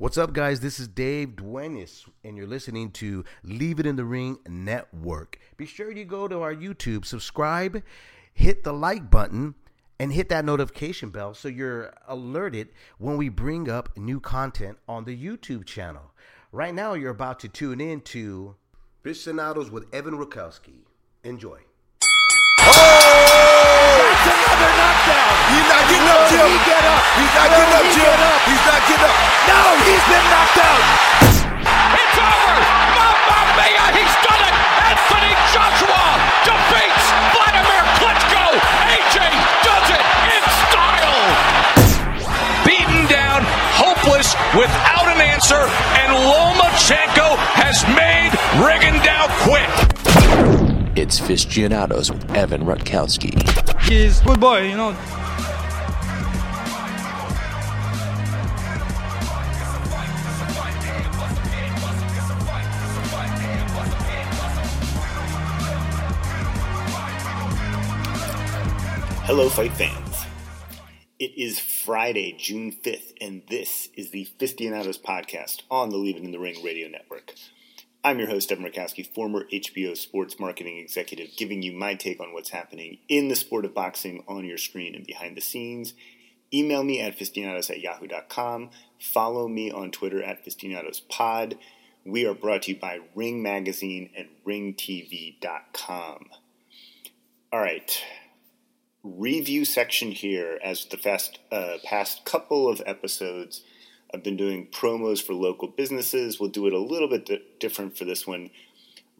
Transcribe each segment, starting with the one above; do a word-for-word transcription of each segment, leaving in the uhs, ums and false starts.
What's up, guys? This is Dave Duenas, and you're listening to Leave It In The Ring Network. Be sure you go to our YouTube, subscribe, hit the like button, and hit that notification bell so you're alerted when we bring up new content on the YouTube channel. Right now, you're about to tune in to Fistianados with Evan Rutkowski. Enjoy. Another knockdown. He's not getting up, Jim. He get up. He's not getting up, Jim. He's not getting up. No, he's been knocked out. It's over. Mamma mia, he's done it. Anthony Joshua defeats Vladimir Klitschko. A J does it in style. Beaten down, hopeless, without an answer, and Lomachenko has made Rigondeaux quit. It's Fistianados with Evan Rutkowski. He's a good boy, you know. Hello, fight fans. It is Friday, June fifth, and this is the Fistianados podcast on the Leave It in the Ring Radio Network. I'm your host, Evan Rutkowski, former H B O sports marketing executive, giving you my take on what's happening in the sport of boxing on your screen and behind the scenes. Email me at fistianados at yahoo dot com. Follow me on Twitter at fistianadospod. We are brought to you by Ring Magazine and ring t v dot com. All right. Review section here. As the fast, uh, past couple of episodes, I've been doing promos for local businesses. We'll do it a little bit di- different for this one.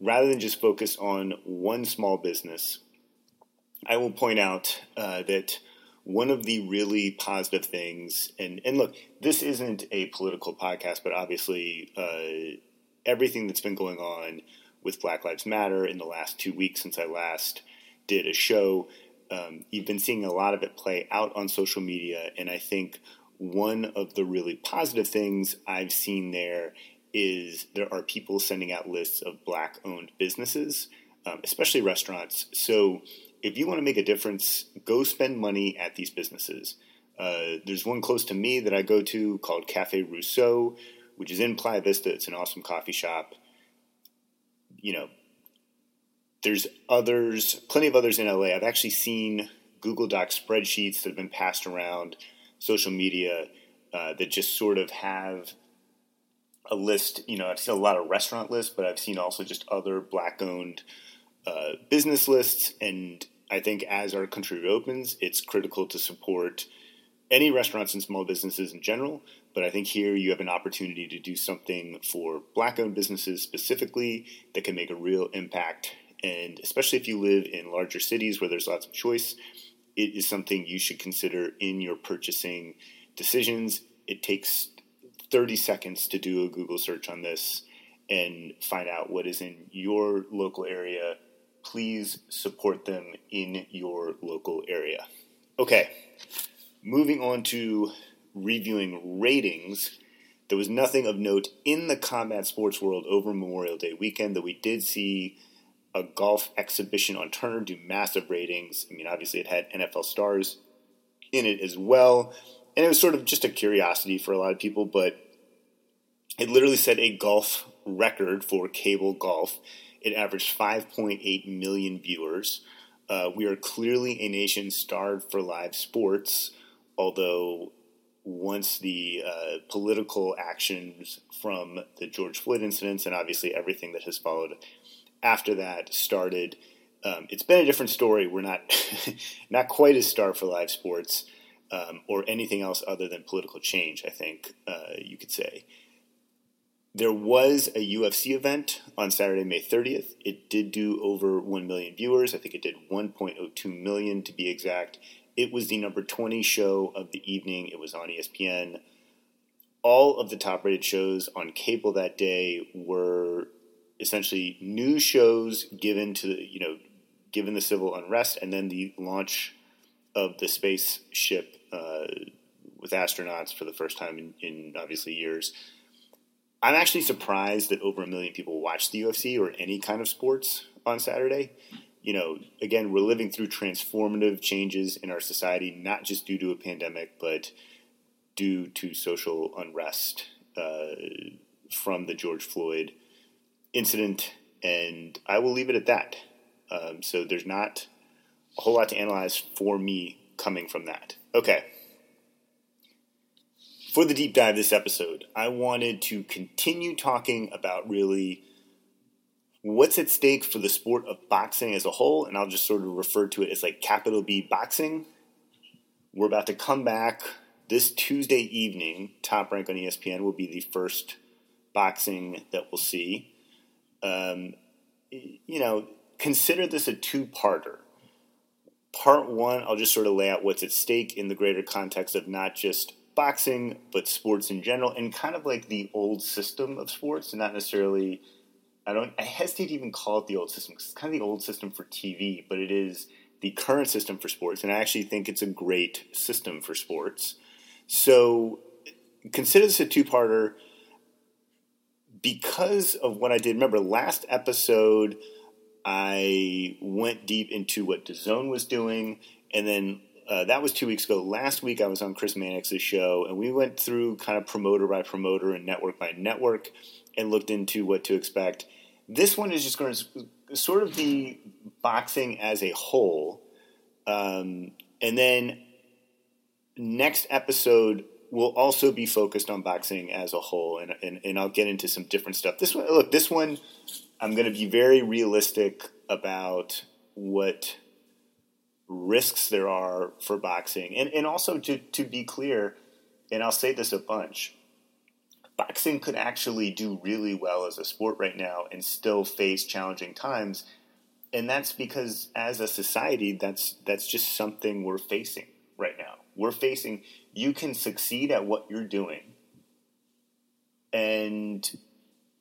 Rather than just focus on one small business, I will point out uh, that one of the really positive things, and, and look, this isn't a political podcast, but obviously uh, everything that's been going on with Black Lives Matter in the last two weeks since I last did a show, um, you've been seeing a lot of it play out on social media, and I think one of the really positive things I've seen there is there are people sending out lists of Black-owned businesses, um, especially restaurants. So if you want to make a difference, go spend money at these businesses. Uh, there's one close to me that I go to called Cafe Rousseau, which is in Playa Vista. It's an awesome coffee shop. You know, there's others, plenty of others in L A. I've actually seen Google Doc spreadsheets that have been passed around social media uh, that just sort of have a list. You know, I've seen a lot of restaurant lists, but I've seen also just other Black-owned uh, business lists. And I think as our country reopens, it's critical to support any restaurants and small businesses in general. But I think here you have an opportunity to do something for Black-owned businesses specifically that can make a real impact. And especially if you live in larger cities where there's lots of choice, it is something you should consider in your purchasing decisions. It takes thirty seconds to do a Google search on this and find out what is in your local area. Please support them in your local area. Okay, moving on to reviewing ratings. There was nothing of note in the combat sports world over Memorial Day weekend, though we did see a golf exhibition on Turner do massive ratings. I mean, obviously it had N F L stars in it as well. And it was sort of just a curiosity for a lot of people, but it literally set a golf record for cable golf. It averaged five point eight million viewers. Uh, we are clearly a nation starved for live sports, although once the uh, political actions from the George Floyd incidents and obviously everything that has followed after that started, um, it's been a different story. We're not not quite as starved for live sports um, or anything else other than political change, I think uh, you could say. There was a U F C event on Saturday, May thirtieth. It did do over one million viewers. I think it did one point oh two million to be exact. It was the number twenty show of the evening. It was on E S P N. All of the top-rated shows on cable that day were essentially new shows given to, you know, given the civil unrest and then the launch of the spaceship uh, with astronauts for the first time in, in obviously years. I'm actually surprised that over a million people watched the U F C or any kind of sports on Saturday. You know, again, we're living through transformative changes in our society, not just due to a pandemic, but due to social unrest uh, from the George Floyd incident, and I will leave it at that. Um, so there's not a whole lot to analyze for me coming from that. Okay. For the deep dive this episode, I wanted to continue talking about really what's at stake for the sport of boxing as a whole, and I'll just sort of refer to it as like capital B boxing. We're about to come back this Tuesday evening. Top Rank on E S P N will be the first boxing that we'll see. Um, you know, consider this a two-parter. Part one, I'll just sort of lay out what's at stake in the greater context of not just boxing, but sports in general, and kind of like the old system of sports, and not necessarily, I don't, I hesitate to even call it the old system, because it's kind of the old system for T V, but it is the current system for sports, and I actually think it's a great system for sports. So consider this a two-parter because of what I did. Remember, last episode, I went deep into what DAZN was doing, and then Uh, that was two weeks ago. Last week I was on Chris Mannix's show, and we went through kind of promoter by promoter and network by network and looked into what to expect. This one is just going to sort of be boxing as a whole. Um, and then next episode will also be focused on boxing as a whole, and, and, and I'll get into some different stuff. This one, look, this one I'm going to be very realistic about what – risks there are for boxing. And and also to, to be clear, and I'll say this a bunch, boxing could actually do really well as a sport right now and still face challenging times. And that's because as a society, that's that's just something we're facing right now. We're facing, you can succeed at what you're doing and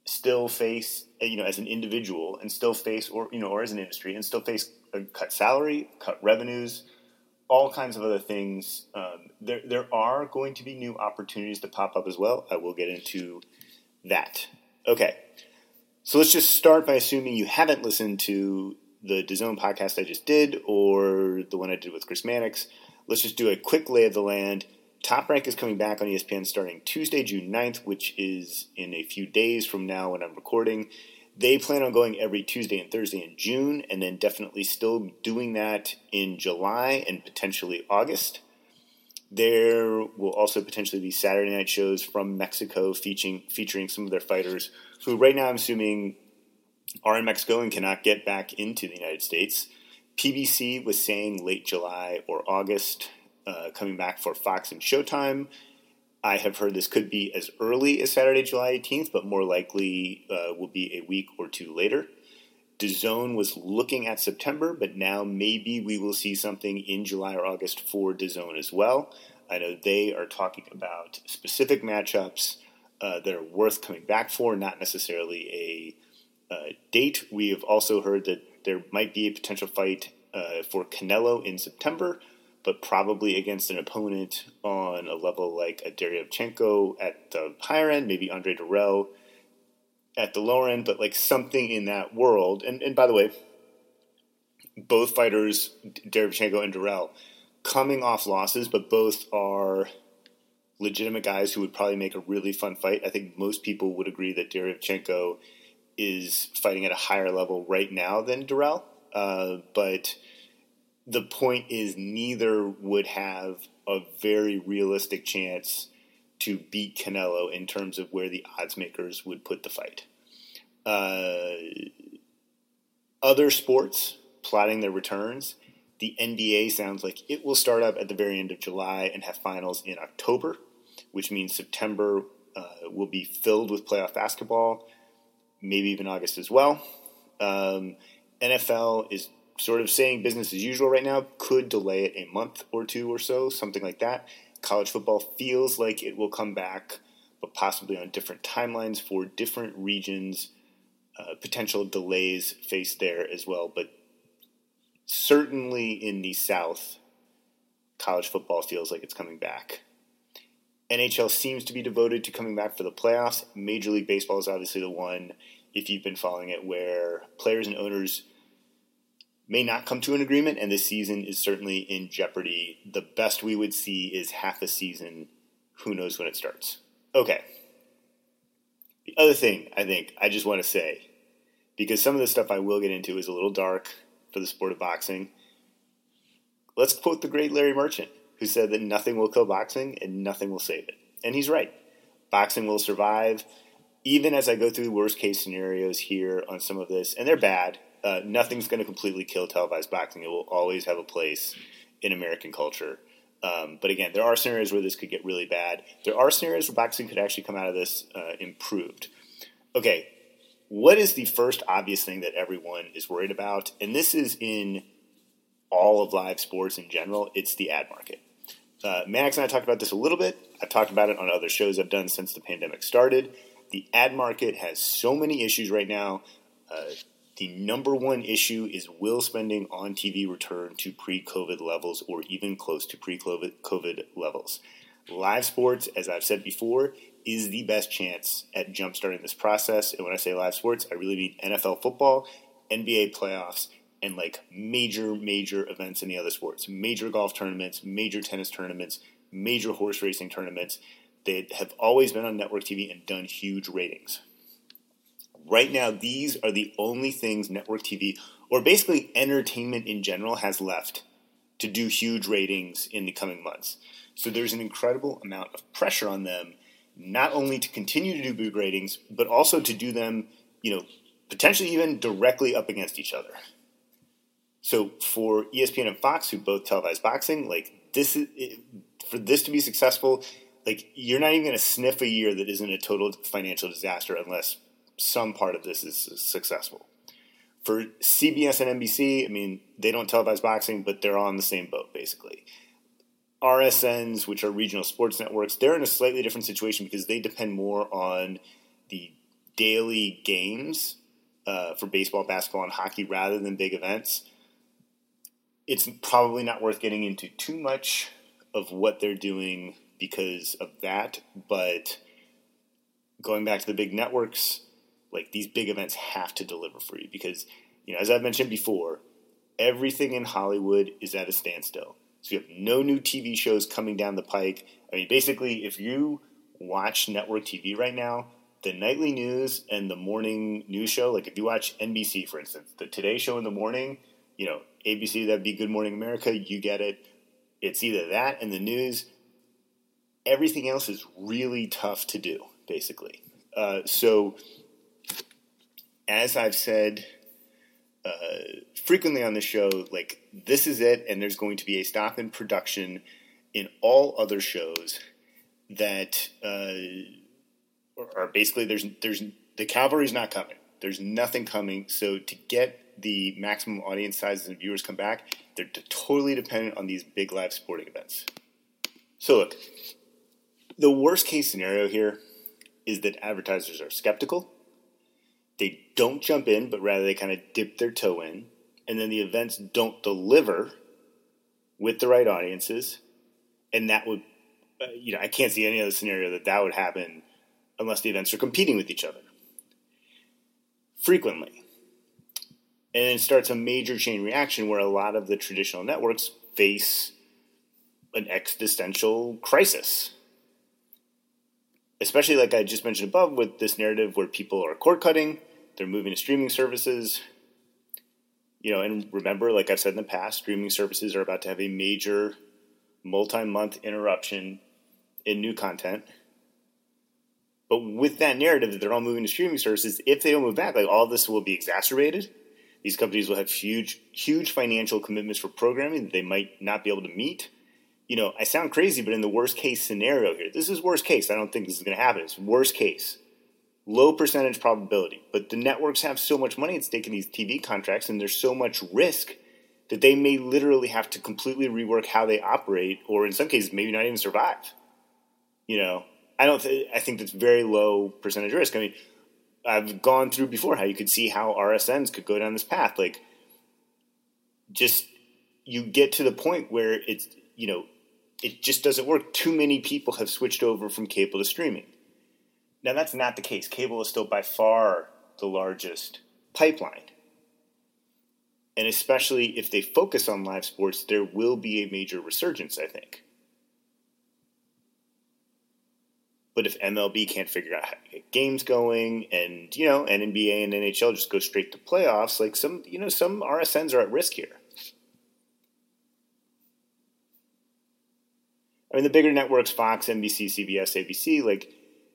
still face, you know, as an individual and still face, or, you know, or as an industry and still face cut salary, cut revenues, all kinds of other things. Um, there, there are going to be new opportunities to pop up as well. I will get into that. Okay. So let's just start by assuming you haven't listened to the DAZN podcast I just did or the one I did with Chris Mannix. Let's just do a quick lay of the land. Top Rank is coming back on E S P N starting Tuesday, June ninth, which is in a few days from now when I'm recording. They plan on going every Tuesday and Thursday in June, and then definitely still doing that in July and potentially August. There will also potentially be Saturday night shows from Mexico featuring featuring some of their fighters who right now I'm assuming are in Mexico and cannot get back into the United States. P B C was saying late July or August, uh, coming back for Fox and Showtime. I have heard this could be as early as Saturday, July eighteenth, but more likely uh, will be a week or two later. DAZN was looking at September, but now maybe we will see something in July or August for DAZN as well. I know they are talking about specific matchups uh, that are worth coming back for, not necessarily a uh, date. We have also heard that there might be a potential fight uh, for Canelo in September, but probably against an opponent on a level like a Derevchenko at the higher end, maybe Andre Durrell at the lower end, but like something in that world. And and by the way, both fighters, Derevchenko and Durrell, coming off losses, but both are legitimate guys who would probably make a really fun fight. I think most people would agree that Derevchenko is fighting at a higher level right now than Durrell, uh, but the point is neither would have a very realistic chance to beat Canelo in terms of where the odds makers would put the fight. Uh, other sports plotting their returns. The N B A sounds like it will start up at the very end of July and have finals in October, which means September uh, will be filled with playoff basketball, maybe even August as well. Um, N F L is sort of saying business as usual right now, could delay it a month or two or so, something like that. College football feels like it will come back, but possibly on different timelines for different regions. Uh, potential delays faced there as well, but certainly in the South, college football feels like it's coming back. N H L seems to be devoted to coming back for the playoffs. Major League Baseball is obviously the one, if you've been following it, where players and owners may not come to an agreement, and this season is certainly in jeopardy. The best we would see is half a season. Who knows when it starts? Okay, other thing I think I just want to say, because some of the stuff I will get into is a little dark for the sport of boxing. Let's quote the great Larry Merchant, who said that nothing will kill boxing and nothing will save it. And he's right. Boxing will survive. Even as I go through worst-case scenarios here on some of this, and they're bad, uh, nothing's going to completely kill televised boxing. It will always have a place in American culture. Um, but again, there are scenarios where this could get really bad. There are scenarios where boxing could actually come out of this uh, improved. Okay, what is the first obvious thing that everyone is worried about? And this is in all of live sports in general. It's the ad market. Uh, Mannix and I talked about this a little bit. I've talked about it on other shows I've done since the pandemic started. The ad market has so many issues right now. Uh, the number one issue is will spending on T V return to pre-COVID levels or even close to pre-COVID levels. Live sports, as I've said before, is the best chance at jumpstarting this process. And when I say live sports, I really mean N F L football, N B A playoffs, and like major, major events in the other sports. Major golf tournaments, major tennis tournaments, major horse racing tournaments. They have always been on network T V and done huge ratings. Right now, these are the only things network T V, or basically entertainment in general, has left to do huge ratings in the coming months. So there's an incredible amount of pressure on them, not only to continue to do big ratings, but also to do them, you know, potentially even directly up against each other. So for E S P N and Fox, who both televised boxing, like this is it, for this to be successful. Like, you're not even going to sniff a year that isn't a total financial disaster unless some part of this is successful. For C B S and N B C, I mean, they don't televise boxing, but they're on the same boat, basically. R S Ns, which are regional sports networks, they're in a slightly different situation because they depend more on the daily games uh, for baseball, basketball, and hockey rather than big events. It's probably not worth getting into too much of what they're doing because of that, but going back to the big networks, like these big events have to deliver for you because, you know, as I've mentioned before, everything in Hollywood is at a standstill. So you have no new T V shows coming down the pike. I mean, basically, if you watch network T V right now, the nightly news and the morning news show, like if you watch N B C, for instance, the Today Show in the morning, you know, A B C, that'd be Good Morning America, you get it. It's either that and the news. Everything else is really tough to do, basically. Uh, so, as I've said uh, frequently on the show, like, this is it, and there's going to be a stop in production in all other shows that uh, are basically, there's there's the cavalry's not coming. There's nothing coming. So, to get the maximum audience sizes and viewers come back, they're totally dependent on these big live sporting events. So, look. The worst case scenario here is that advertisers are skeptical. They don't jump in, but rather they kind of dip their toe in. And then the events don't deliver with the right audiences. And that would, you know, I can't see any other scenario that that would happen unless the events are competing with each other frequently. And it starts a major chain reaction where a lot of the traditional networks face an existential crisis. Especially like I just mentioned above with this narrative where people are cord cutting, they're moving to streaming services. You know, and remember, like I've said in the past, streaming services are about to have a major multi-month interruption in new content. But with that narrative that they're all moving to streaming services, if they don't move back, like all this will be exacerbated. These companies will have huge, huge financial commitments for programming that they might not be able to meet. You know, I sound crazy, but in the worst case scenario here, this is worst case. I don't think this is going to happen. It's worst case. Low percentage probability. But the networks have so much money at stake in these T V contracts, and there's so much risk that they may literally have to completely rework how they operate, or in some cases, maybe not even survive. You know, I don't. Th- I think that's very low percentage risk. I mean, I've gone through before how you could see how R S Ns could go down this path. Like, just you get to the point where it's, you know, it just doesn't work. Too many people have switched over from cable to streaming. Now, that's not the case. Cable is still by far the largest pipeline. And especially if they focus on live sports, there will be a major resurgence, I think. But if M L B can't figure out how to get games going, and you know, and N B A and N H L just go straight to playoffs, like some, you know, some R S Ns are at risk here. I mean, the bigger networks, Fox, N B C, C B S, A B C, like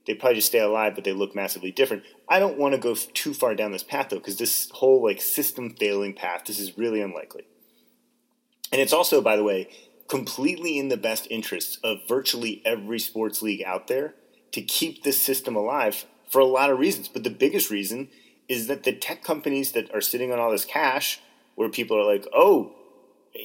they probably just stay alive, but they look massively different. I don't want to go too far down this path though, because this whole like system failing path, this is really unlikely. And it's also, by the way, completely in the best interests of virtually every sports league out there to keep this system alive for a lot of reasons. But the biggest reason is that the tech companies that are sitting on all this cash, where people are like, oh,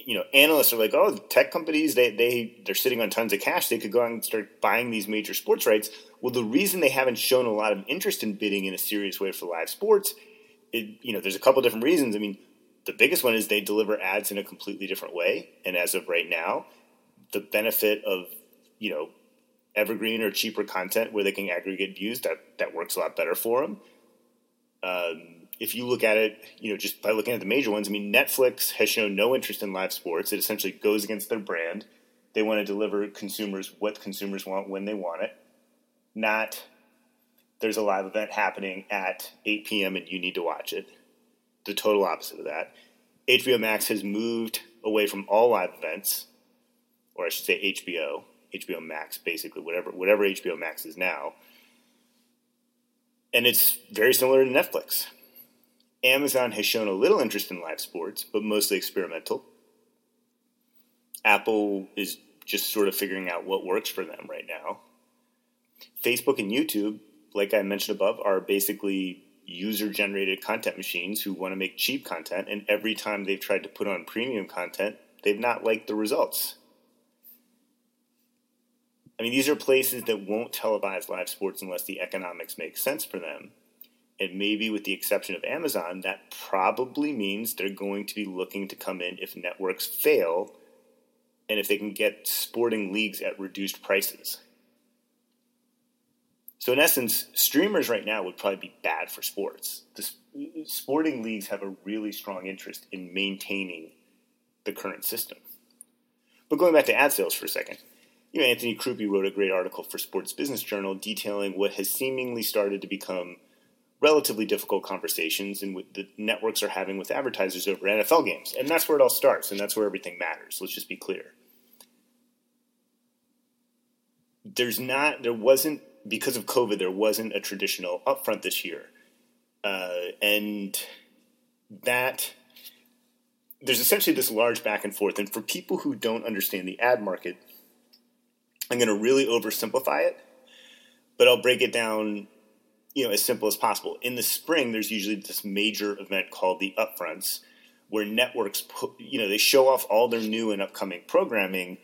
you know, analysts are like, oh, the tech companies, they, they, they're sitting on tons of cash. They could go out and start buying these major sports rights. Well, the reason they haven't shown a lot of interest in bidding in a serious way for live sports, it, you know, there's a couple different reasons. I mean, the biggest one is they deliver ads in a completely different way. And as of right now, the benefit of, you know, evergreen or cheaper content where they can aggregate views, that, that works a lot better for them. Um, if you look at it, you know, just by looking at the major ones, I mean, Netflix has shown no interest in live sports. It essentially goes against their brand. They want to deliver consumers what consumers want when they want it, not there's a live event happening at eight p.m. and you need to watch it. The total opposite of that. H B O Max has moved away from all live events, or I should say H B O, H B O Max, basically, whatever whatever H B O Max is now. And it's very similar to Netflix. Amazon has shown a little interest in live sports, but mostly experimental. Apple is just sort of figuring out what works for them right now. Facebook and YouTube, like I mentioned above, are basically user-generated content machines who want to make cheap content, and every time they've tried to put on premium content, they've not liked the results. I mean, these are places that won't televise live sports unless the economics make sense for them. And maybe with the exception of Amazon, that probably means they're going to be looking to come in if networks fail and if they can get sporting leagues at reduced prices. So in essence, streamers right now would probably be bad for sports. The sporting leagues have a really strong interest in maintaining the current system. But going back to ad sales for a second, you know, Anthony Krupe wrote a great article for Sports Business Journal detailing what has seemingly started to become relatively difficult conversations and what the networks are having with advertisers over N F L games. And that's where it all starts, and that's where everything matters. Let's just be clear. There's not, there wasn't, because of COVID, there wasn't a traditional upfront this year. Uh, and that there's essentially this large back and forth. And for people who don't understand the ad market, I'm going to really oversimplify it, but I'll break it down, you know, as simple as possible. In the spring, there's usually this major event called the upfronts where networks, put, you know, they show off all their new and upcoming programming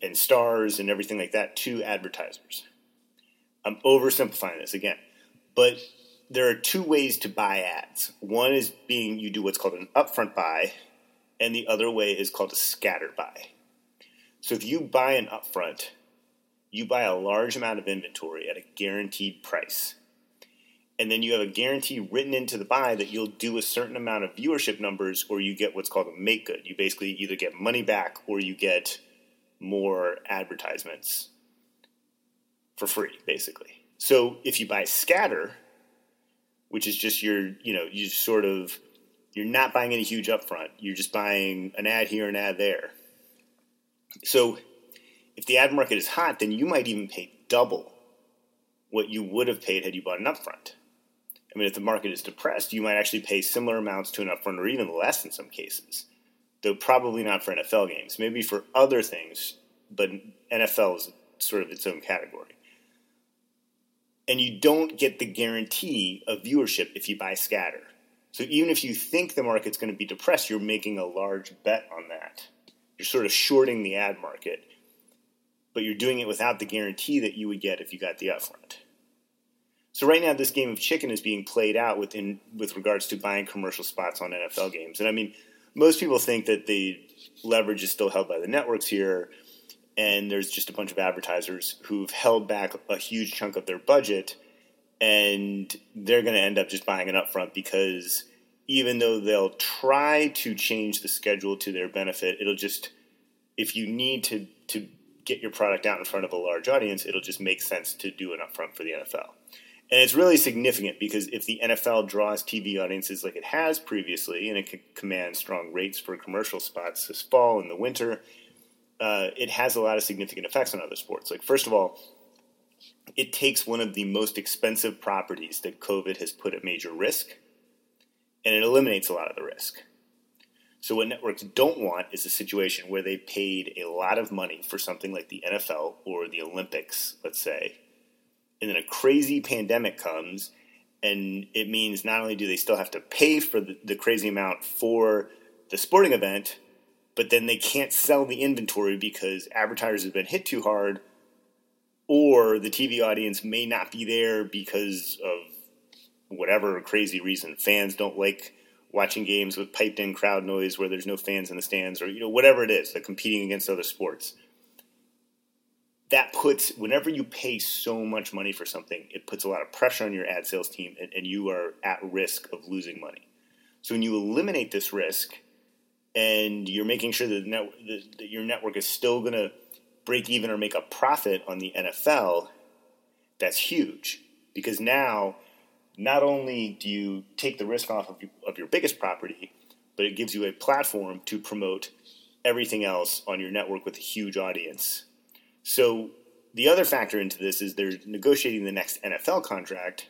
and stars and everything like that to advertisers. I'm oversimplifying this again, but there are two ways to buy ads. One is being you do what's called an upfront buy, and the other way is called a scatter buy. So if you buy an upfront, you buy a large amount of inventory at a guaranteed price, and then you have a guarantee written into the buy that you'll do a certain amount of viewership numbers, or you get what's called a make good. You basically either get money back or you get more advertisements for free, basically. So if you buy scatter, which is just your, you know, you sort of, you're not buying any huge upfront. You're just buying an ad here, an ad there. So if the ad market is hot, then you might even pay double what you would have paid had you bought an upfront. I mean, if the market is depressed, you might actually pay similar amounts to an upfront or even less in some cases, though probably not for N F L games, maybe for other things, but N F L is sort of its own category. And you don't get the guarantee of viewership if you buy scatter. So even if you think the market's going to be depressed, you're making a large bet on that. You're sort of shorting the ad market, but you're doing it without the guarantee that you would get if you got the upfront. So right now, this game of chicken is being played out within, with regards to buying commercial spots on N F L games. And I mean, most people think that the leverage is still held by the networks here, and there's just a bunch of advertisers who've held back a huge chunk of their budget, and they're going to end up just buying it upfront because even though they'll try to change the schedule to their benefit, it'll just, if you need to to get your product out in front of a large audience, it'll just make sense to do an upfront for the N F L. And it's really significant because if the N F L draws T V audiences like it has previously, and it can command strong rates for commercial spots this fall and the winter, uh, it has a lot of significant effects on other sports. Like, first of all, it takes one of the most expensive properties that COVID has put at major risk, and it eliminates a lot of the risk. So what networks don't want is a situation where they paid a lot of money for something like the N F L or the Olympics, let's say, and then a crazy pandemic comes, and it means not only do they still have to pay for the, the crazy amount for the sporting event, but then they can't sell the inventory because advertisers have been hit too hard, or the T V audience may not be there because of whatever crazy reason. Fans don't like watching games with piped-in crowd noise where there's no fans in the stands, or you know whatever it is, they're competing against other sports. That puts, whenever you pay so much money for something, it puts a lot of pressure on your ad sales team, and, and you are at risk of losing money. So when you eliminate this risk, and you're making sure that, the net, that your network is still going to break even or make a profit on the N F L, that's huge. Because now, not only do you take the risk off of your, of your biggest property, but it gives you a platform to promote everything else on your network with a huge audience. So the other factor into this is they're negotiating the next N F L contract.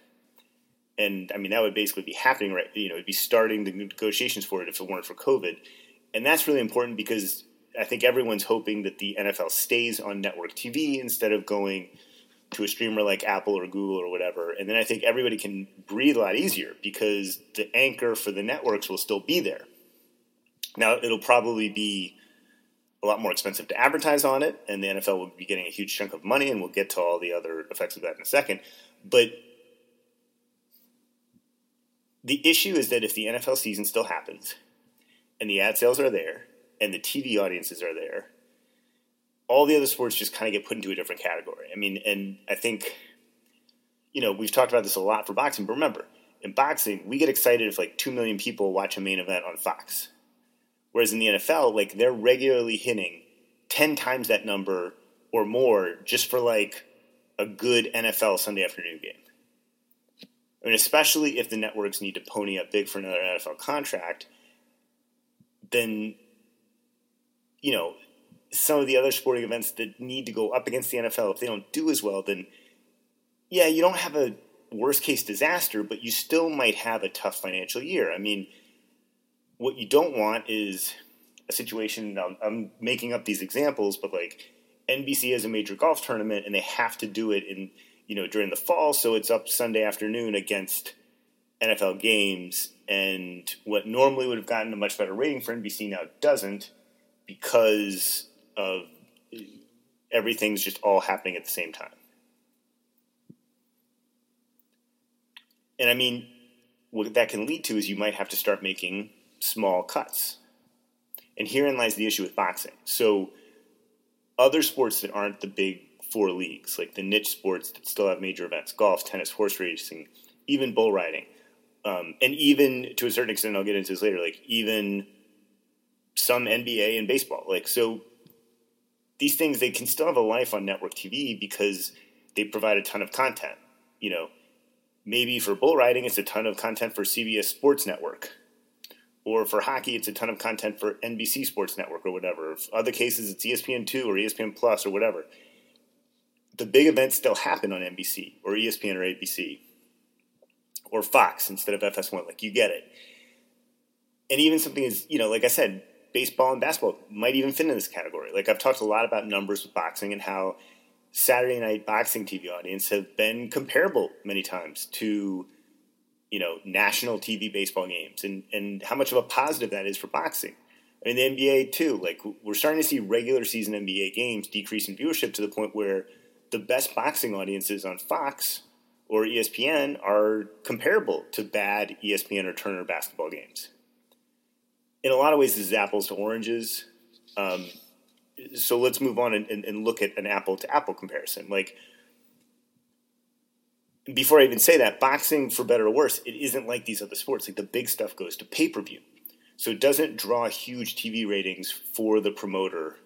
And, I mean, that would basically be happening, right? You know, it'd be starting the negotiations for it if it weren't for COVID. And that's really important because I think everyone's hoping that the N F L stays on network T V instead of going to a streamer like Apple or Google or whatever. And then I think everybody can breathe a lot easier because the anchor for the networks will still be there. Now, it'll probably be a lot more expensive to advertise on it, and the N F L will be getting a huge chunk of money, and we'll get to all the other effects of that in a second. But the issue is that if the N F L season still happens, and the ad sales are there, and the T V audiences are there, all the other sports just kind of get put into a different category. I mean, and I think, you know, we've talked about this a lot for boxing, but remember, in boxing, we get excited if like two million people watch a main event on Fox. Whereas in the N F L, like, they're regularly hitting ten times that number or more just for, like, a good N F L Sunday afternoon game. I mean, especially if the networks need to pony up big for another N F L contract, then, you know, some of the other sporting events that need to go up against the N F L, if they don't do as well, then, yeah, you don't have a worst-case disaster, but you still might have a tough financial year. I mean, what you don't want is a situation, I'm, I'm making up these examples, but like N B C has a major golf tournament and they have to do it in, you know, during the fall. So it's up Sunday afternoon against N F L games. And what normally would have gotten a much better rating for N B C now doesn't because of everything's just all happening at the same time. And I mean, what that can lead to is you might have to start making small cuts. And herein lies the issue with boxing. So other sports that aren't the big four leagues, like the niche sports that still have major events, golf, tennis, horse racing, even bull riding, um, and even to a certain extent, I'll get into this later, like even some N B A and baseball. Like, so these things, they can still have a life on network T V because they provide a ton of content. You know, maybe for bull riding, it's a ton of content for C B S Sports Network. Or for hockey, it's a ton of content for N B C Sports Network or whatever. For other cases, it's E S P N two or E S P N Plus or whatever. The big events still happen on N B C or E S P N or A B C or Fox instead of F S one. Like, you get it. And even something is, you know, like I said, baseball and basketball might even fit in this category. Like, I've talked a lot about numbers with boxing and how Saturday night boxing T V audience have been comparable many times to – you know, national T V baseball games and, and how much of a positive that is for boxing. I mean, the N B A too, like we're starting to see regular season N B A games decrease in viewership to the point where the best boxing audiences on Fox or E S P N are comparable to bad E S P N or Turner basketball games. In a lot of ways, this is apples to oranges. Um, so let's move on and, and, and look at an apple to apple comparison. Like, before I even say that, boxing, for better or worse, it isn't like these other sports. Like, the big stuff goes to pay-per-view. So it doesn't draw huge T V ratings for the promoter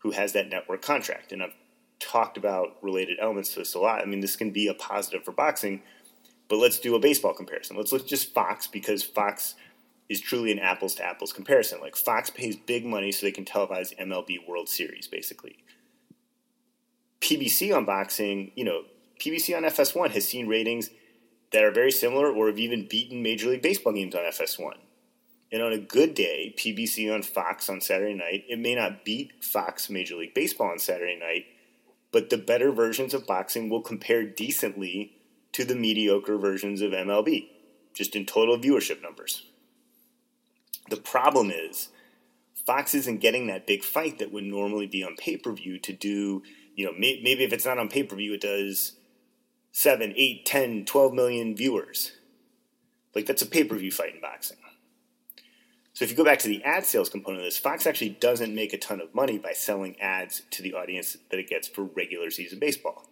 who has that network contract. And I've talked about related elements to this a lot. I mean, this can be a positive for boxing, but let's do a baseball comparison. Let's look just Fox, because Fox is truly an apples-to-apples comparison. Like, Fox pays big money so they can televise M L B World Series, basically. P B C on boxing, you know, P B C on F S one has seen ratings that are very similar or have even beaten Major League Baseball games on F S one. And on a good day, P B C on Fox on Saturday night, it may not beat Fox Major League Baseball on Saturday night, but the better versions of boxing will compare decently to the mediocre versions of M L B, just in total viewership numbers. The problem is Fox isn't getting that big fight that would normally be on pay-per-view to do, you know, may- maybe if it's not on pay-per-view, it does seven, eight, ten, twelve million viewers. Like, that's a pay-per-view fight in boxing. So if you go back to the ad sales component of this, Fox actually doesn't make a ton of money by selling ads to the audience that it gets for regular season baseball.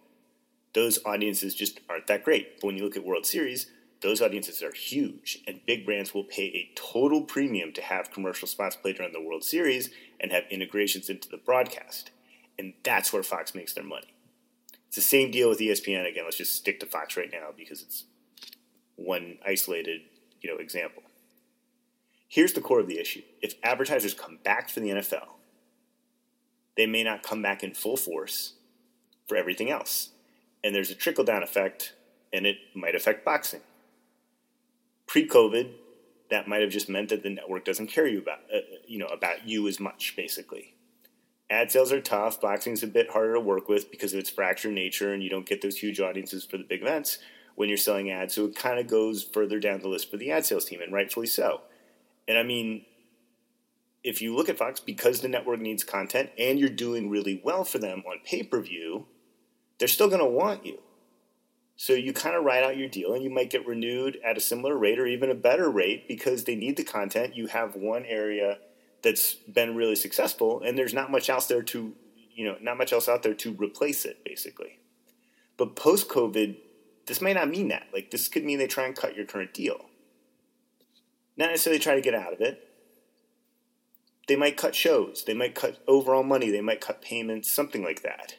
Those audiences just aren't that great. But when you look at World Series, those audiences are huge, and big brands will pay a total premium to have commercial spots played during the World Series and have integrations into the broadcast. And that's where Fox makes their money. It's the same deal with E S P N. Again, let's just stick to Fox right now because it's one isolated, you know, example. Here's the core of the issue. If advertisers come back for the N F L, they may not come back in full force for everything else. And there's a trickle-down effect, and it might affect boxing. Pre-COVID, that might have just meant that the network doesn't care you about, uh, you know, about you as much, basically. Ad sales are tough. Boxing's a bit harder to work with because of its fractured nature, and you don't get those huge audiences for the big events when you're selling ads. So it kind of goes further down the list for the ad sales team, and rightfully so. And I mean, if you look at Fox, because the network needs content and you're doing really well for them on pay-per-view, they're still going to want you. So you kind of ride out your deal, and you might get renewed at a similar rate or even a better rate because they need the content. You have one area that's been really successful, and there's not much else there to, you know, not much else out there to replace it, basically. But post-COVID, this may not mean that. Like, this could mean they try and cut your current deal. Not necessarily try to get out of it. They might cut shows. They might cut overall money. They might cut payments, something like that.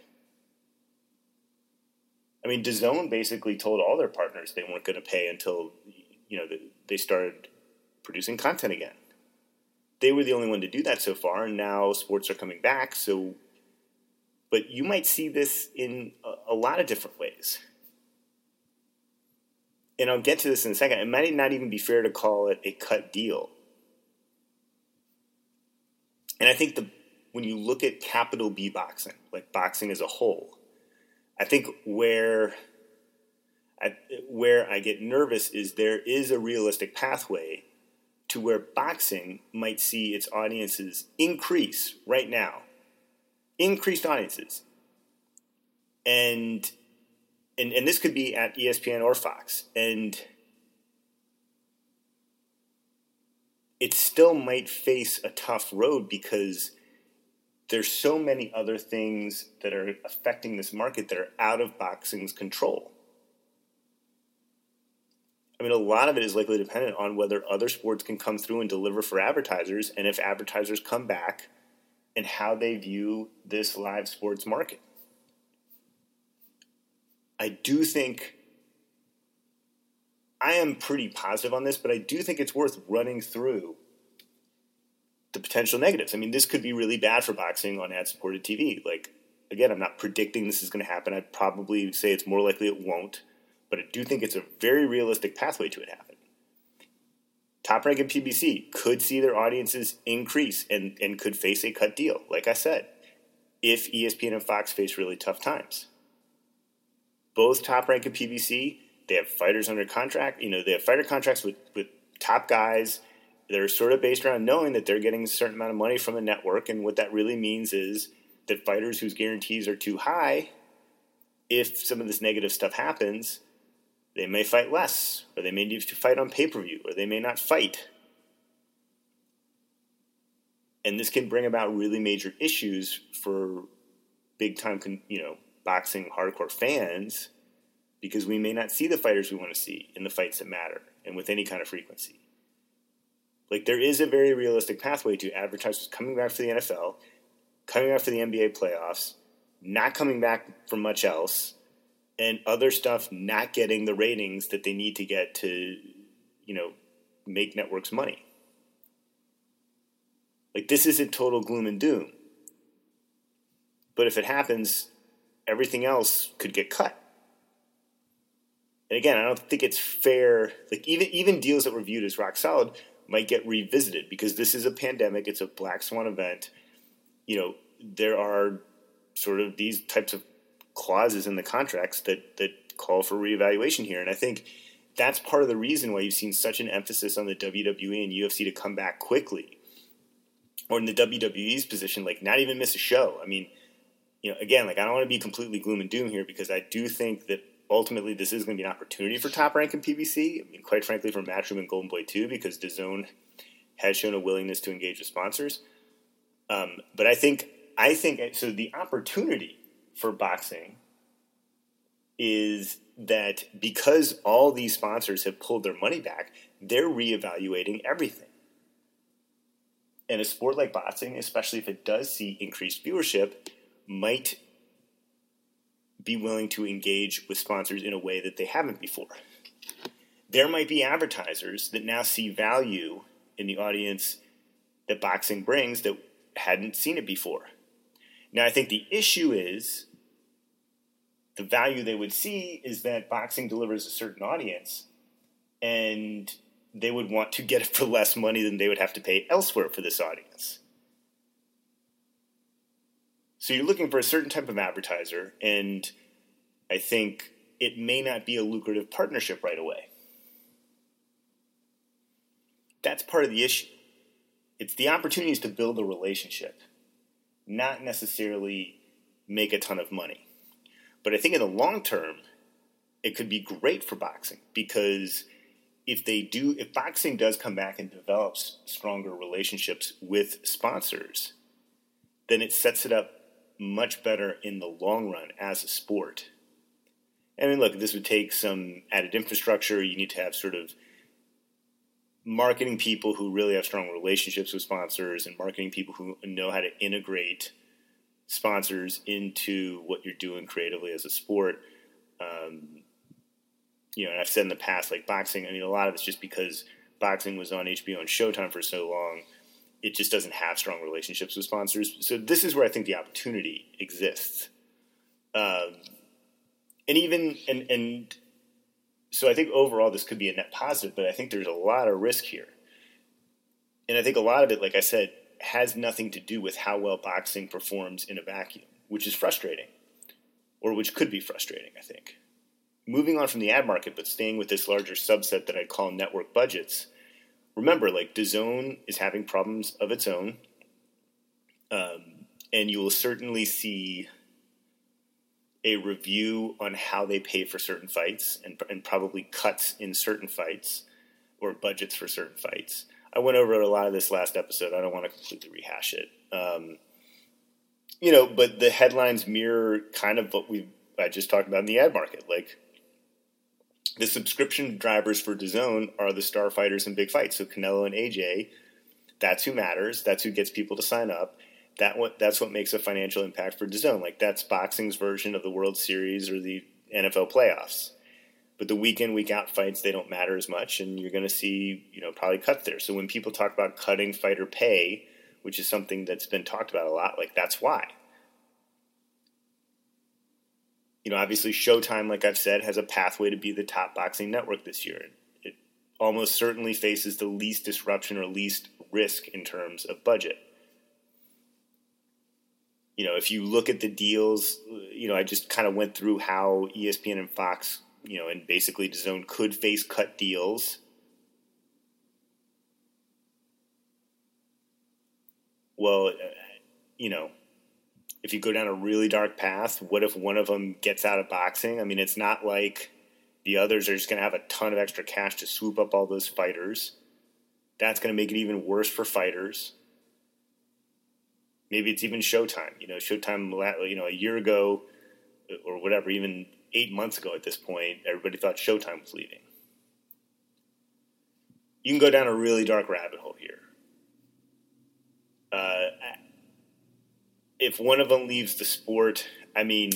I mean, D A Z N basically told all their partners they weren't going to pay until, you know, they started producing content again. They were the only one to do that so far, and now sports are coming back. So, but you might see this in a, a lot of different ways. And I'll get to this in a second. It might not even be fair to call it a cut deal. And I think the when you look at capital B boxing, like boxing as a whole, I think where I, where I get nervous is there is a realistic pathway to where boxing might see its audiences increase right now. Increased audiences. And, and, and this could be at E S P N or Fox. And it still might face a tough road because there's so many other things that are affecting this market that are out of boxing's control. I mean, a lot of it is likely dependent on whether other sports can come through and deliver for advertisers, and if advertisers come back and how they view this live sports market. I do think I am pretty positive on this, but I do think it's worth running through the potential negatives. I mean, this could be really bad for boxing on ad-supported T V. Like, again, I'm not predicting this is going to happen. I'd probably say it's more likely it won't, but I do think it's a very realistic pathway to it happening. Top Rank and P B C could see their audiences increase and, and could face a cut deal, like I said, if E S P N and Fox face really tough times. Both Top Rank and P B C, they have fighters under contract. You know, they have fighter contracts with, with top guys. They're sort of based around knowing that they're getting a certain amount of money from a network, and what that really means is that fighters whose guarantees are too high, if some of this negative stuff happens, they may fight less, or they may need to fight on pay-per-view, or they may not fight. And this can bring about really major issues for big-time, you know, boxing hardcore fans, because we may not see the fighters we want to see in the fights that matter and with any kind of frequency. Like, there is a very realistic pathway to advertisers coming back for the N F L, cutting out for the N B A playoffs, not coming back from much else, and other stuff not getting the ratings that they need to get to, you know, make networks money. Like, this isn't total gloom and doom. But if it happens, everything else could get cut. And again, I don't think it's fair. Like, even, even deals that were viewed as rock solid might get revisited because this is a pandemic. It's a black swan event. You know, there are sort of these types of clauses in the contracts that, that call for reevaluation here. And I think that's part of the reason why you've seen such an emphasis on the W W E and U F C to come back quickly. Or in the W W E's position, like, not even miss a show. I mean, you know, again, like, I don't want to be completely gloom and doom here because I do think that ultimately this is going to be an opportunity for Top Rank and P B C. I mean, quite frankly, for Matchroom and Golden Boy too, because DAZN has shown a willingness to engage with sponsors. Um, but I think, I think, so the opportunity for boxing is that because all these sponsors have pulled their money back, they're reevaluating everything. And a sport like boxing, especially if it does see increased viewership, might be willing to engage with sponsors in a way that they haven't before. There might be advertisers that now see value in the audience that boxing brings that hadn't seen it before. Now, I think the issue is the value they would see is that boxing delivers a certain audience, and they would want to get it for less money than they would have to pay elsewhere for this audience. So you're looking for a certain type of advertiser, and I think it may not be a lucrative partnership right away. That's part of the issue. It's the opportunities to build a relationship, not necessarily make a ton of money. But I think in the long term, it could be great for boxing because if they do, if boxing does come back and develops stronger relationships with sponsors, then it sets it up much better in the long run as a sport. I mean, look, this would take some added infrastructure. You need to have sort of marketing people who really have strong relationships with sponsors and marketing people who know how to integrate sponsors into what you're doing creatively as a sport. Um, you know, and I've said in the past, like boxing, I mean, a lot of it's just because boxing was on H B O and Showtime for so long, it just doesn't have strong relationships with sponsors. So this is where I think the opportunity exists. Um, and even, and, and so I think overall this could be a net positive, but I think there's a lot of risk here. And I think a lot of it, like I said, has nothing to do with how well boxing performs in a vacuum, which is frustrating, or which could be frustrating, I think. Moving on from the ad market, but staying with this larger subset that I call network budgets, remember, like, DAZN is having problems of its own, um, and you will certainly see a review on how they pay for certain fights and, and probably cuts in certain fights or budgets for certain fights. I went over a lot of this last episode. I don't want to completely rehash it. Um, you know, but the headlines mirror kind of what we I just talked about in the ad market, like, the subscription drivers for DAZN are the star fighters in big fights. So Canelo and A J, that's who matters. That's who gets people to sign up. That what that's what makes a financial impact for DAZN. Like, that's boxing's version of the World Series or the N F L playoffs. But the week in, week out fights, they don't matter as much, and you're going to see, you know, probably cuts there. So when people talk about cutting fighter pay, which is something that's been talked about a lot, like, that's why. You know, obviously Showtime, like I've said, has a pathway to be the top boxing network this year. It almost certainly faces the least disruption or least risk in terms of budget. You know, if you look at the deals, you know, I just kind of went through how E S P N and Fox, you know, and basically DAZN could face cut deals. Well, you know, if you go down a really dark path, what if one of them gets out of boxing? I mean, it's not like the others are just going to have a ton of extra cash to swoop up all those fighters. That's going to make it even worse for fighters. Maybe it's even Showtime. You know, Showtime, you know, a year ago or whatever, even eight months ago at this point, everybody thought Showtime was leaving. You can go down a really dark rabbit hole here. Uh, if one of them leaves the sport, I mean,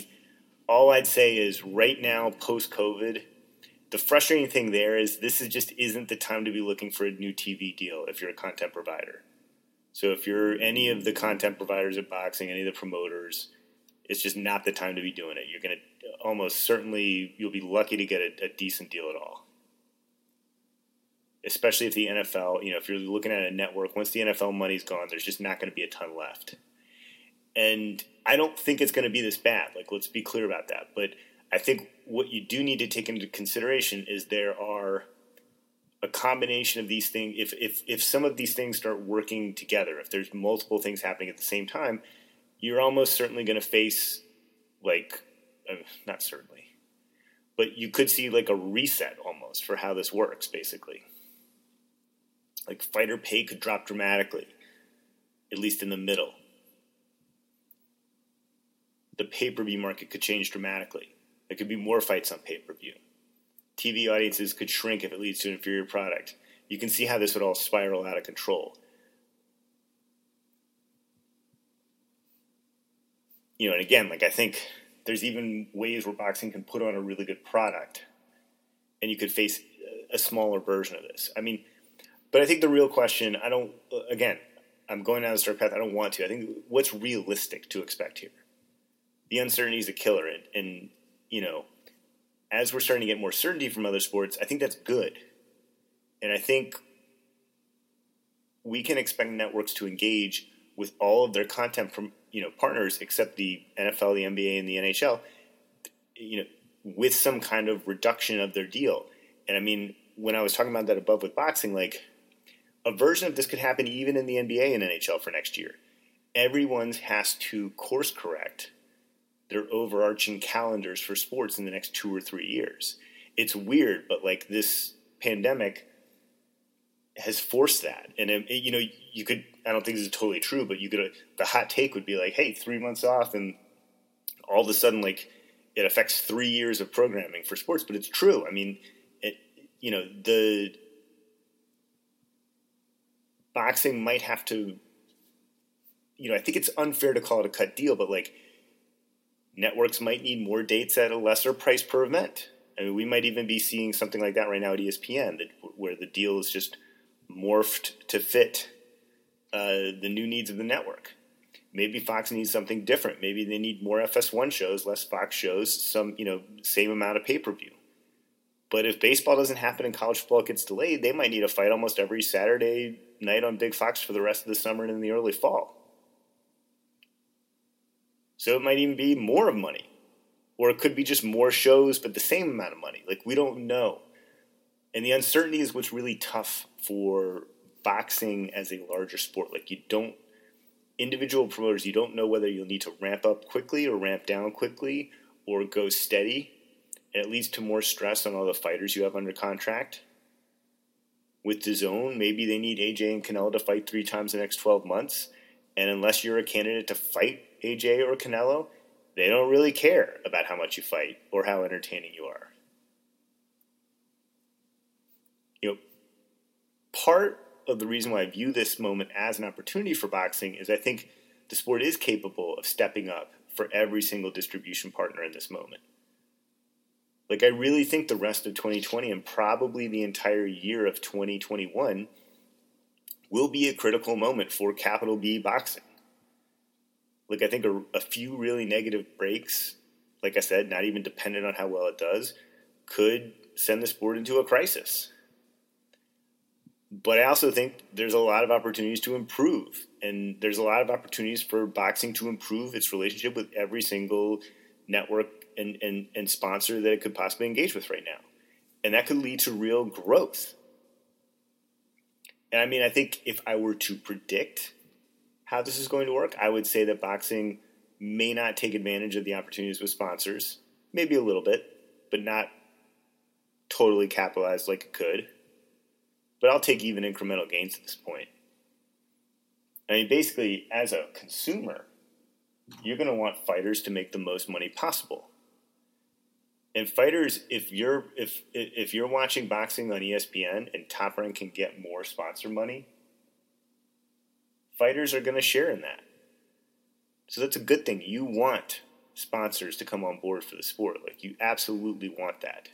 all I'd say is right now, post-COVID, the frustrating thing there is this is just isn't the time to be looking for a new T V deal if you're a content provider. So if you're any of the content providers of boxing, any of the promoters, it's just not the time to be doing it. You're going to almost certainly, you'll be lucky to get a, a decent deal at all. Especially if the N F L, you know, if you're looking at a network, once the N F L money's gone, there's just not going to be a ton left. And I don't think it's going to be this bad. Like, let's be clear about that. But I think what you do need to take into consideration is there are a combination of these things. If, if, if some of these things start working together, if there's multiple things happening at the same time, you're almost certainly going to face, like, not certainly, but you could see like a reset almost for how this works, basically. Like, fighter pay could drop dramatically, at least in the middle. The pay-per-view market could change dramatically. There could be more fights on pay-per-view. T V audiences could shrink if it leads to an inferior product. You can see how this would all spiral out of control. You know, and again, like, I think there's even ways where boxing can put on a really good product, and you could face a smaller version of this. I mean, but I think the real question, I don't, again, I'm going down this dark path, I don't want to. I think what's realistic to expect here? The uncertainty is a killer, and, and you know, as we're starting to get more certainty from other sports, I think that's good. And I think we can expect networks to engage with all of their content from, you know, partners except the N F L, the N B A, and the N H L, you know, with some kind of reduction of their deal. And I mean, when I was talking about that above with boxing, like, a version of this could happen even in the N B A and N H L for next year. Everyone has to course correct their overarching calendars for sports in the next two or three years. It's weird, but like, this pandemic has forced that. And, it, you know, you could, I don't think this is totally true, but you could, the hot take would be like, hey, three months off and all of a sudden, like, it affects three years of programming for sports, but it's true. I mean, it, you know, the boxing might have to, you know, I think it's unfair to call it a cut deal, but like, networks might need more dates at a lesser price per event. I mean, we might even be seeing something like that right now at E S P N, that, where the deal is just morphed to fit uh, the new needs of the network. Maybe Fox needs something different. Maybe they need more F S one shows, less Fox shows, some, you know, same amount of pay-per-view. But if baseball doesn't happen and college football gets delayed, they might need a fight almost every Saturday night on Big Fox for the rest of the summer and in the early fall. So it might even be more of money, or it could be just more shows, but the same amount of money. Like, we don't know. And the uncertainty is what's really tough for boxing as a larger sport. Like, you don't, individual promoters, you don't know whether you'll need to ramp up quickly or ramp down quickly or go steady. And it leads to more stress on all the fighters you have under contract. With D A Z N, maybe they need A J and Canelo to fight three times in the next twelve months. And unless you're a candidate to fight A J or Canelo, they don't really care about how much you fight or how entertaining you are. You know, part of the reason why I view this moment as an opportunity for boxing is I think the sport is capable of stepping up for every single distribution partner in this moment. Like, I really think the rest of twenty twenty and probably the entire year of twenty twenty-one will be a critical moment for capital B boxing. Like, I think a, a few really negative breaks, like I said, not even dependent on how well it does, could send the sport into a crisis. But I also think there's a lot of opportunities to improve, and there's a lot of opportunities for boxing to improve its relationship with every single network and, and, and sponsor that it could possibly engage with right now. And that could lead to real growth. And I mean, I think if I were to predict how this is going to work, I would say that boxing may not take advantage of the opportunities with sponsors, maybe a little bit, but not totally capitalized like it could. But I'll take even incremental gains at this point. I mean, basically, as a consumer, you're going to want fighters to make the most money possible. And fighters, if you're if if you're watching boxing on E S P N and Top Rank can get more sponsor money, fighters are going to share in that. So that's a good thing. You want sponsors to come on board for the sport. Like, you absolutely want that.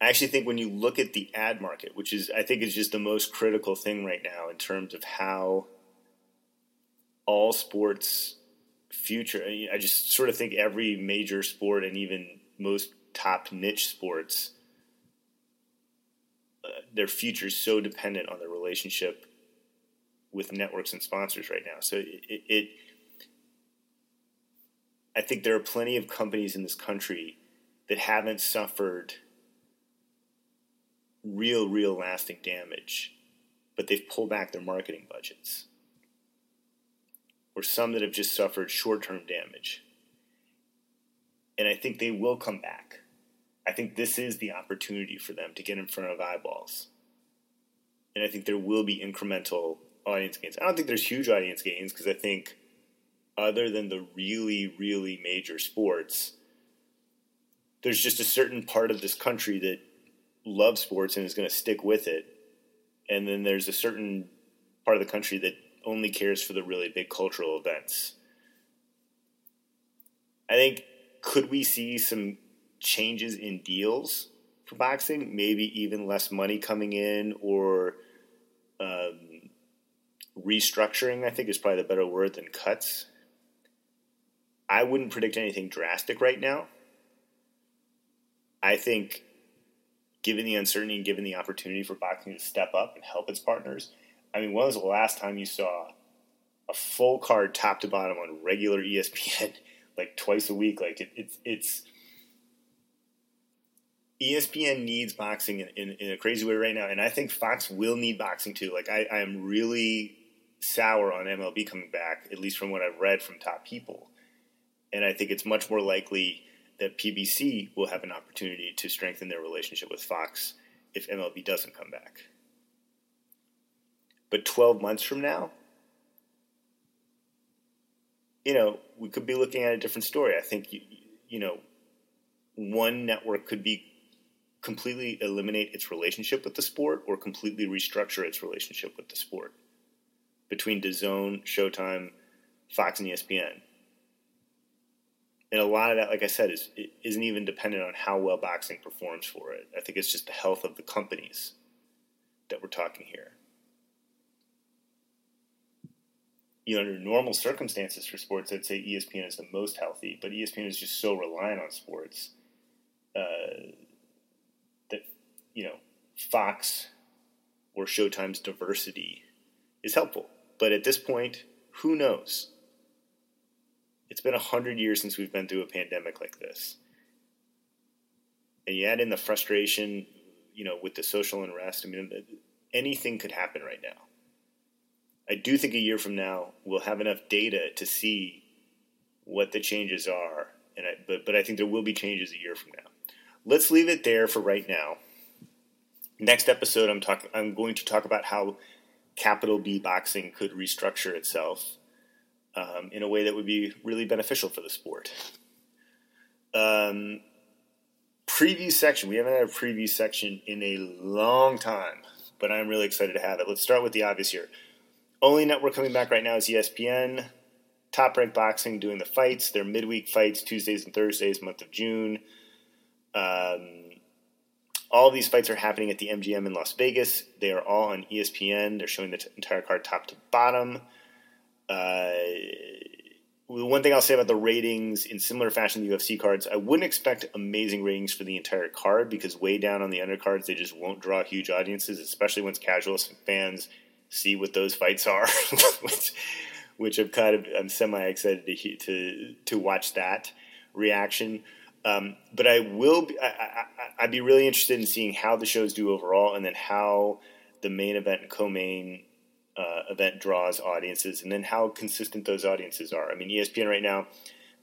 I actually think when you look at the ad market, which is, I think, is just the most critical thing right now in terms of how all sports future, I just sort of think every major sport and even most top niche sports, uh, their future is so dependent on their relationship with networks and sponsors right now. So it, it, it I think there are plenty of companies in this country that haven't suffered real, real lasting damage, but they've pulled back their marketing budgets, or some that have just suffered short-term damage. And I think they will come back. I think this is the opportunity for them to get in front of eyeballs. And I think there will be incremental audience gains. I don't think there's huge audience gains, because I think other than the really, really major sports, there's just a certain part of this country that loves sports and is going to stick with it. And then there's a certain part of the country that only cares for the really big cultural events. I think, could we see some changes in deals for boxing? Maybe even less money coming in, or um, restructuring, I think, is probably the better word than cuts. I wouldn't predict anything drastic right now. I think, given the uncertainty and given the opportunity for boxing to step up and help its partners, I mean, when was the last time you saw a full card top to bottom on regular E S P N, like twice a week? Like it, it's it's E S P N needs boxing in, in, in a crazy way right now, and I think Fox will need boxing too. Like I, I am really sour on M L B coming back, at least from what I've read from top people, and I think it's much more likely that P B C will have an opportunity to strengthen their relationship with Fox if M L B doesn't come back. But twelve months from now, you know, we could be looking at a different story. I think, you, you know, one network could be completely eliminate its relationship with the sport, or completely restructure its relationship with the sport, between DAZN, Showtime, Fox, and E S P N. And a lot of that, like I said, is isn't even dependent on how well boxing performs for it. I think it's just the health of the companies that we're talking here. You know, under normal circumstances for sports, I'd say E S P N is the most healthy, but E S P N is just so reliant on sports uh, that, you know, Fox or Showtime's diversity is helpful. But at this point, who knows? It's been a hundred years since we've been through a pandemic like this. And you add in the frustration, you know, with the social unrest. I mean, anything could happen right now. I do think a year from now we'll have enough data to see what the changes are, and I, but but I think there will be changes a year from now. Let's leave it there for right now. Next episode, I'm talking. I'm going to talk about how capital B boxing could restructure itself um, in a way that would be really beneficial for the sport. Um, preview section. We haven't had a preview section in a long time, but I'm really excited to have it. Let's start with the obvious here. Only network coming back right now is E S P N. Top Rank Boxing doing the fights. Their midweek fights, Tuesdays and Thursdays, month of June. Um, all these fights are happening at the M G M in Las Vegas. They are all on E S P N. They're showing the t- entire card top to bottom. Uh, the one thing I'll say about the ratings, in similar fashion to the U F C cards, I wouldn't expect amazing ratings for the entire card, because way down on the undercards, they just won't draw huge audiences, especially once casual fans see what those fights are, which, which I'm kind of I'm semi excited to to to watch that reaction. Um, but I will be, I, I, I'd be really interested in seeing how the shows do overall, and then how the main event and co-main uh, event draws audiences, and then how consistent those audiences are. I mean, E S P N right now,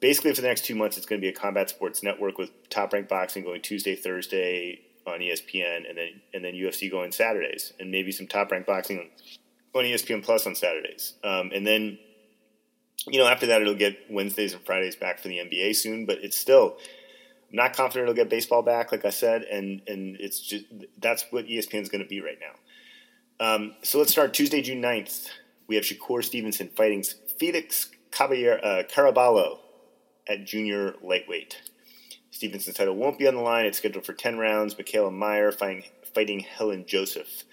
basically for the next two months, it's going to be a combat sports network, with Top Rank Boxing going Tuesday, Thursday on E S P N, and then and then U F C going Saturdays, and maybe some Top Rank Boxing on E S P N Plus on Saturdays. Um, and then, you know, after that, it'll get Wednesdays and Fridays back for the N B A soon, but it's still not confident it'll get baseball back, like I said, and, and it's just, that's what E S P N's going to be right now. Um, so let's start Tuesday, June ninth. We have Shakur Stevenson fighting Felix Caballero, uh, Caraballo at junior lightweight. Stevenson's title won't be on the line. It's scheduled for ten rounds. Michaela Meyer fighting, fighting Helen Joseph.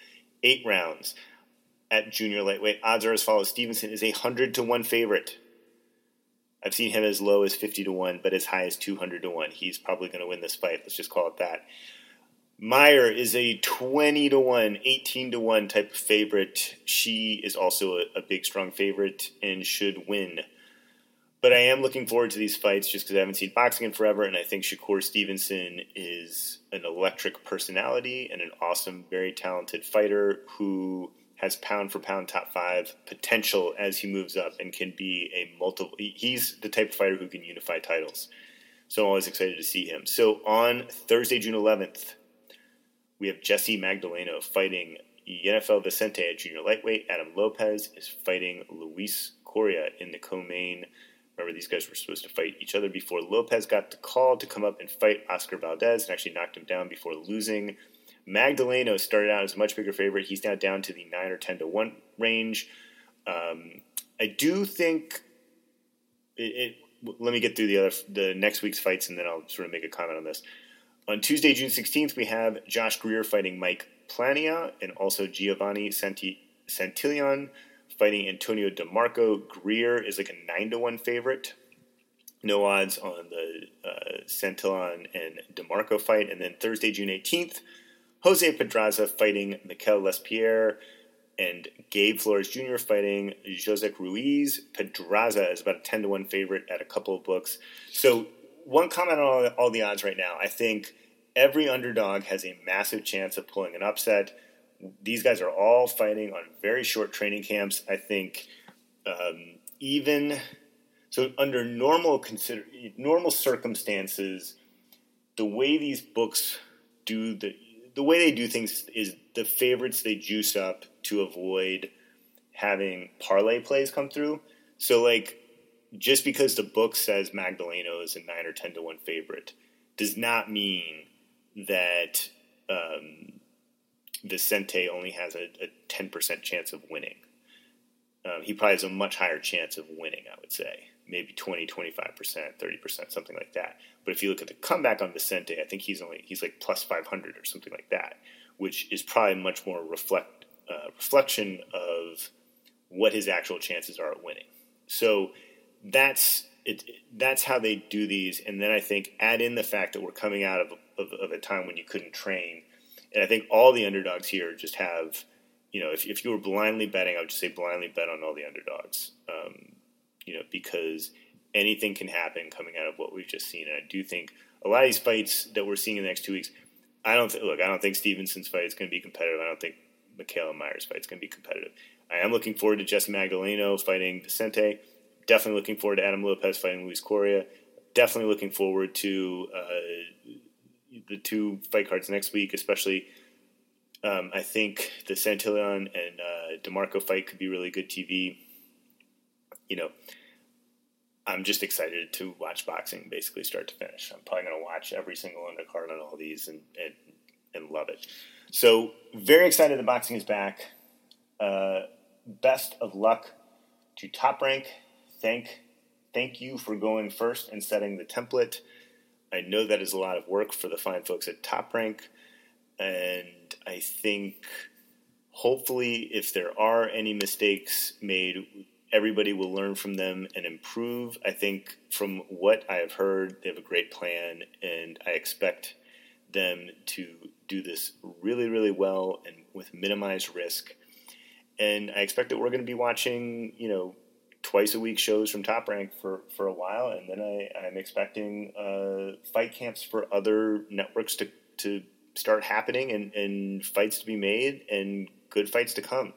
Eight rounds at junior lightweight. Odds are as follows. Stevenson is a one hundred to one favorite. I've seen him as low as fifty to one, but as high as two hundred to one. He's probably going to win this fight. Let's just call it that. Meyer is a twenty to one, eighteen to one type of favorite. She is also a, a big, strong favorite and should win. But I am looking forward to these fights just because I haven't seen boxing in forever, and I think Shakur Stevenson is an electric personality and an awesome, very talented fighter who has pound-for-pound top five potential as he moves up and can be a multiple – he's the type of fighter who can unify titles. So I'm always excited to see him. So on Thursday, June eleventh, we have Jesse Magdaleno fighting Yennefer Vicente at junior lightweight. Adam Lopez is fighting Luis Coria in the co-main. Remember, these guys were supposed to fight each other before Lopez got the call to come up and fight Oscar Valdez and actually knocked him down before losing. Magdaleno started out as a much bigger favorite. He's now down to the nine or ten to one range. Um, I do think it, it – let me get through the other the next week's fights and then I'll sort of make a comment on this. On Tuesday, June sixteenth, we have Josh Greer fighting Mike Plania and also Giovanni Santi, Santillan fighting Antonio DeMarco. Greer is like a nine to one favorite. No odds on the uh, Santillan and DeMarco fight. And then Thursday, June eighteenth, Jose Pedraza fighting Mikel Lespierre and Gabe Flores Junior fighting Josec Ruiz. Pedraza is about a ten to one favorite at a couple of books. So one comment on all the, all the odds right now. I think every underdog has a massive chance of pulling an upset. These guys are all fighting on very short training camps. I think um, even so, under normal consider normal circumstances, the way these books do the the way they do things is the favorites they juice up to avoid having parlay plays come through. So, like, just because the book says Magdaleno is a nine or ten to one favorite, does not mean that um, Vicente only has a, a ten percent chance of winning. Um, he probably has a much higher chance of winning, I would say, maybe twenty, twenty-five percent, thirty percent, something like that. But if you look at the comeback on Vicente, I think he's only he's like plus five hundred or something like that, which is probably much more reflect uh, reflection of what his actual chances are at winning. So that's it. That's how they do these. And then I think add in the fact that we're coming out of, of, of a time when you couldn't train. And I think all the underdogs here just have, you know, if, if you were blindly betting, I would just say blindly bet on all the underdogs, um, you know, because anything can happen coming out of what we've just seen. And I do think a lot of these fights that we're seeing in the next two weeks, I don't th- look, I don't think Stevenson's fight is going to be competitive. I don't think Michaela Meyer's fight is going to be competitive. I am looking forward to Jesse Magdaleno fighting Vicente. Definitely looking forward to Adam Lopez fighting Luis Coria. Definitely looking forward to uh, the two fight cards next week, especially um, I think the Santillan and uh, DeMarco fight could be really good T V. You know, I'm just excited to watch boxing basically start to finish. I'm probably going to watch every single undercard on all these and, and, and love it. So very excited that boxing is back. Uh, best of luck to Top Rank. Thank, thank you for going first and setting the template. I know that is a lot of work for the fine folks at Top Rank, and I think hopefully if there are any mistakes made, everybody will learn from them and improve. I think from what I have heard, they have a great plan, and I expect them to do this really, really well and with minimized risk. And I expect that we're going to be watching, you know, twice a week shows from Top Rank for, for a while. And then I, I'm expecting uh, fight camps for other networks to, to start happening and, and fights to be made and good fights to come.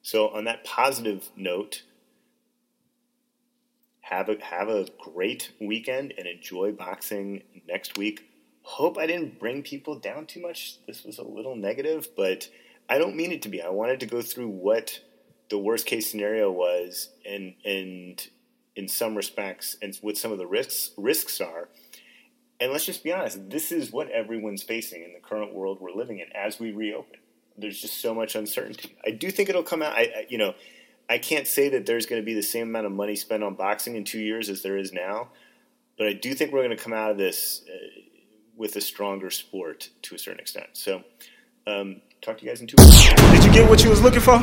So on that positive note, have a, have a great weekend and enjoy boxing next week. Hope I didn't bring people down too much. This was a little negative, but I don't mean it to be. I wanted to go through what the worst case scenario was, and and in some respects, and what some of the risks risks are. And let's just be honest, this is what everyone's facing in the current world we're living in as we reopen. there's just so much uncertainty. I do think it'll come out. I, I you know, I can't say that there's going to be the same amount of money spent on boxing in two years as there is now, but I do think we're going to come out of this uh, with a stronger sport to a certain extent. So, um, talk to you guys in two weeks. Did you get what you was looking for?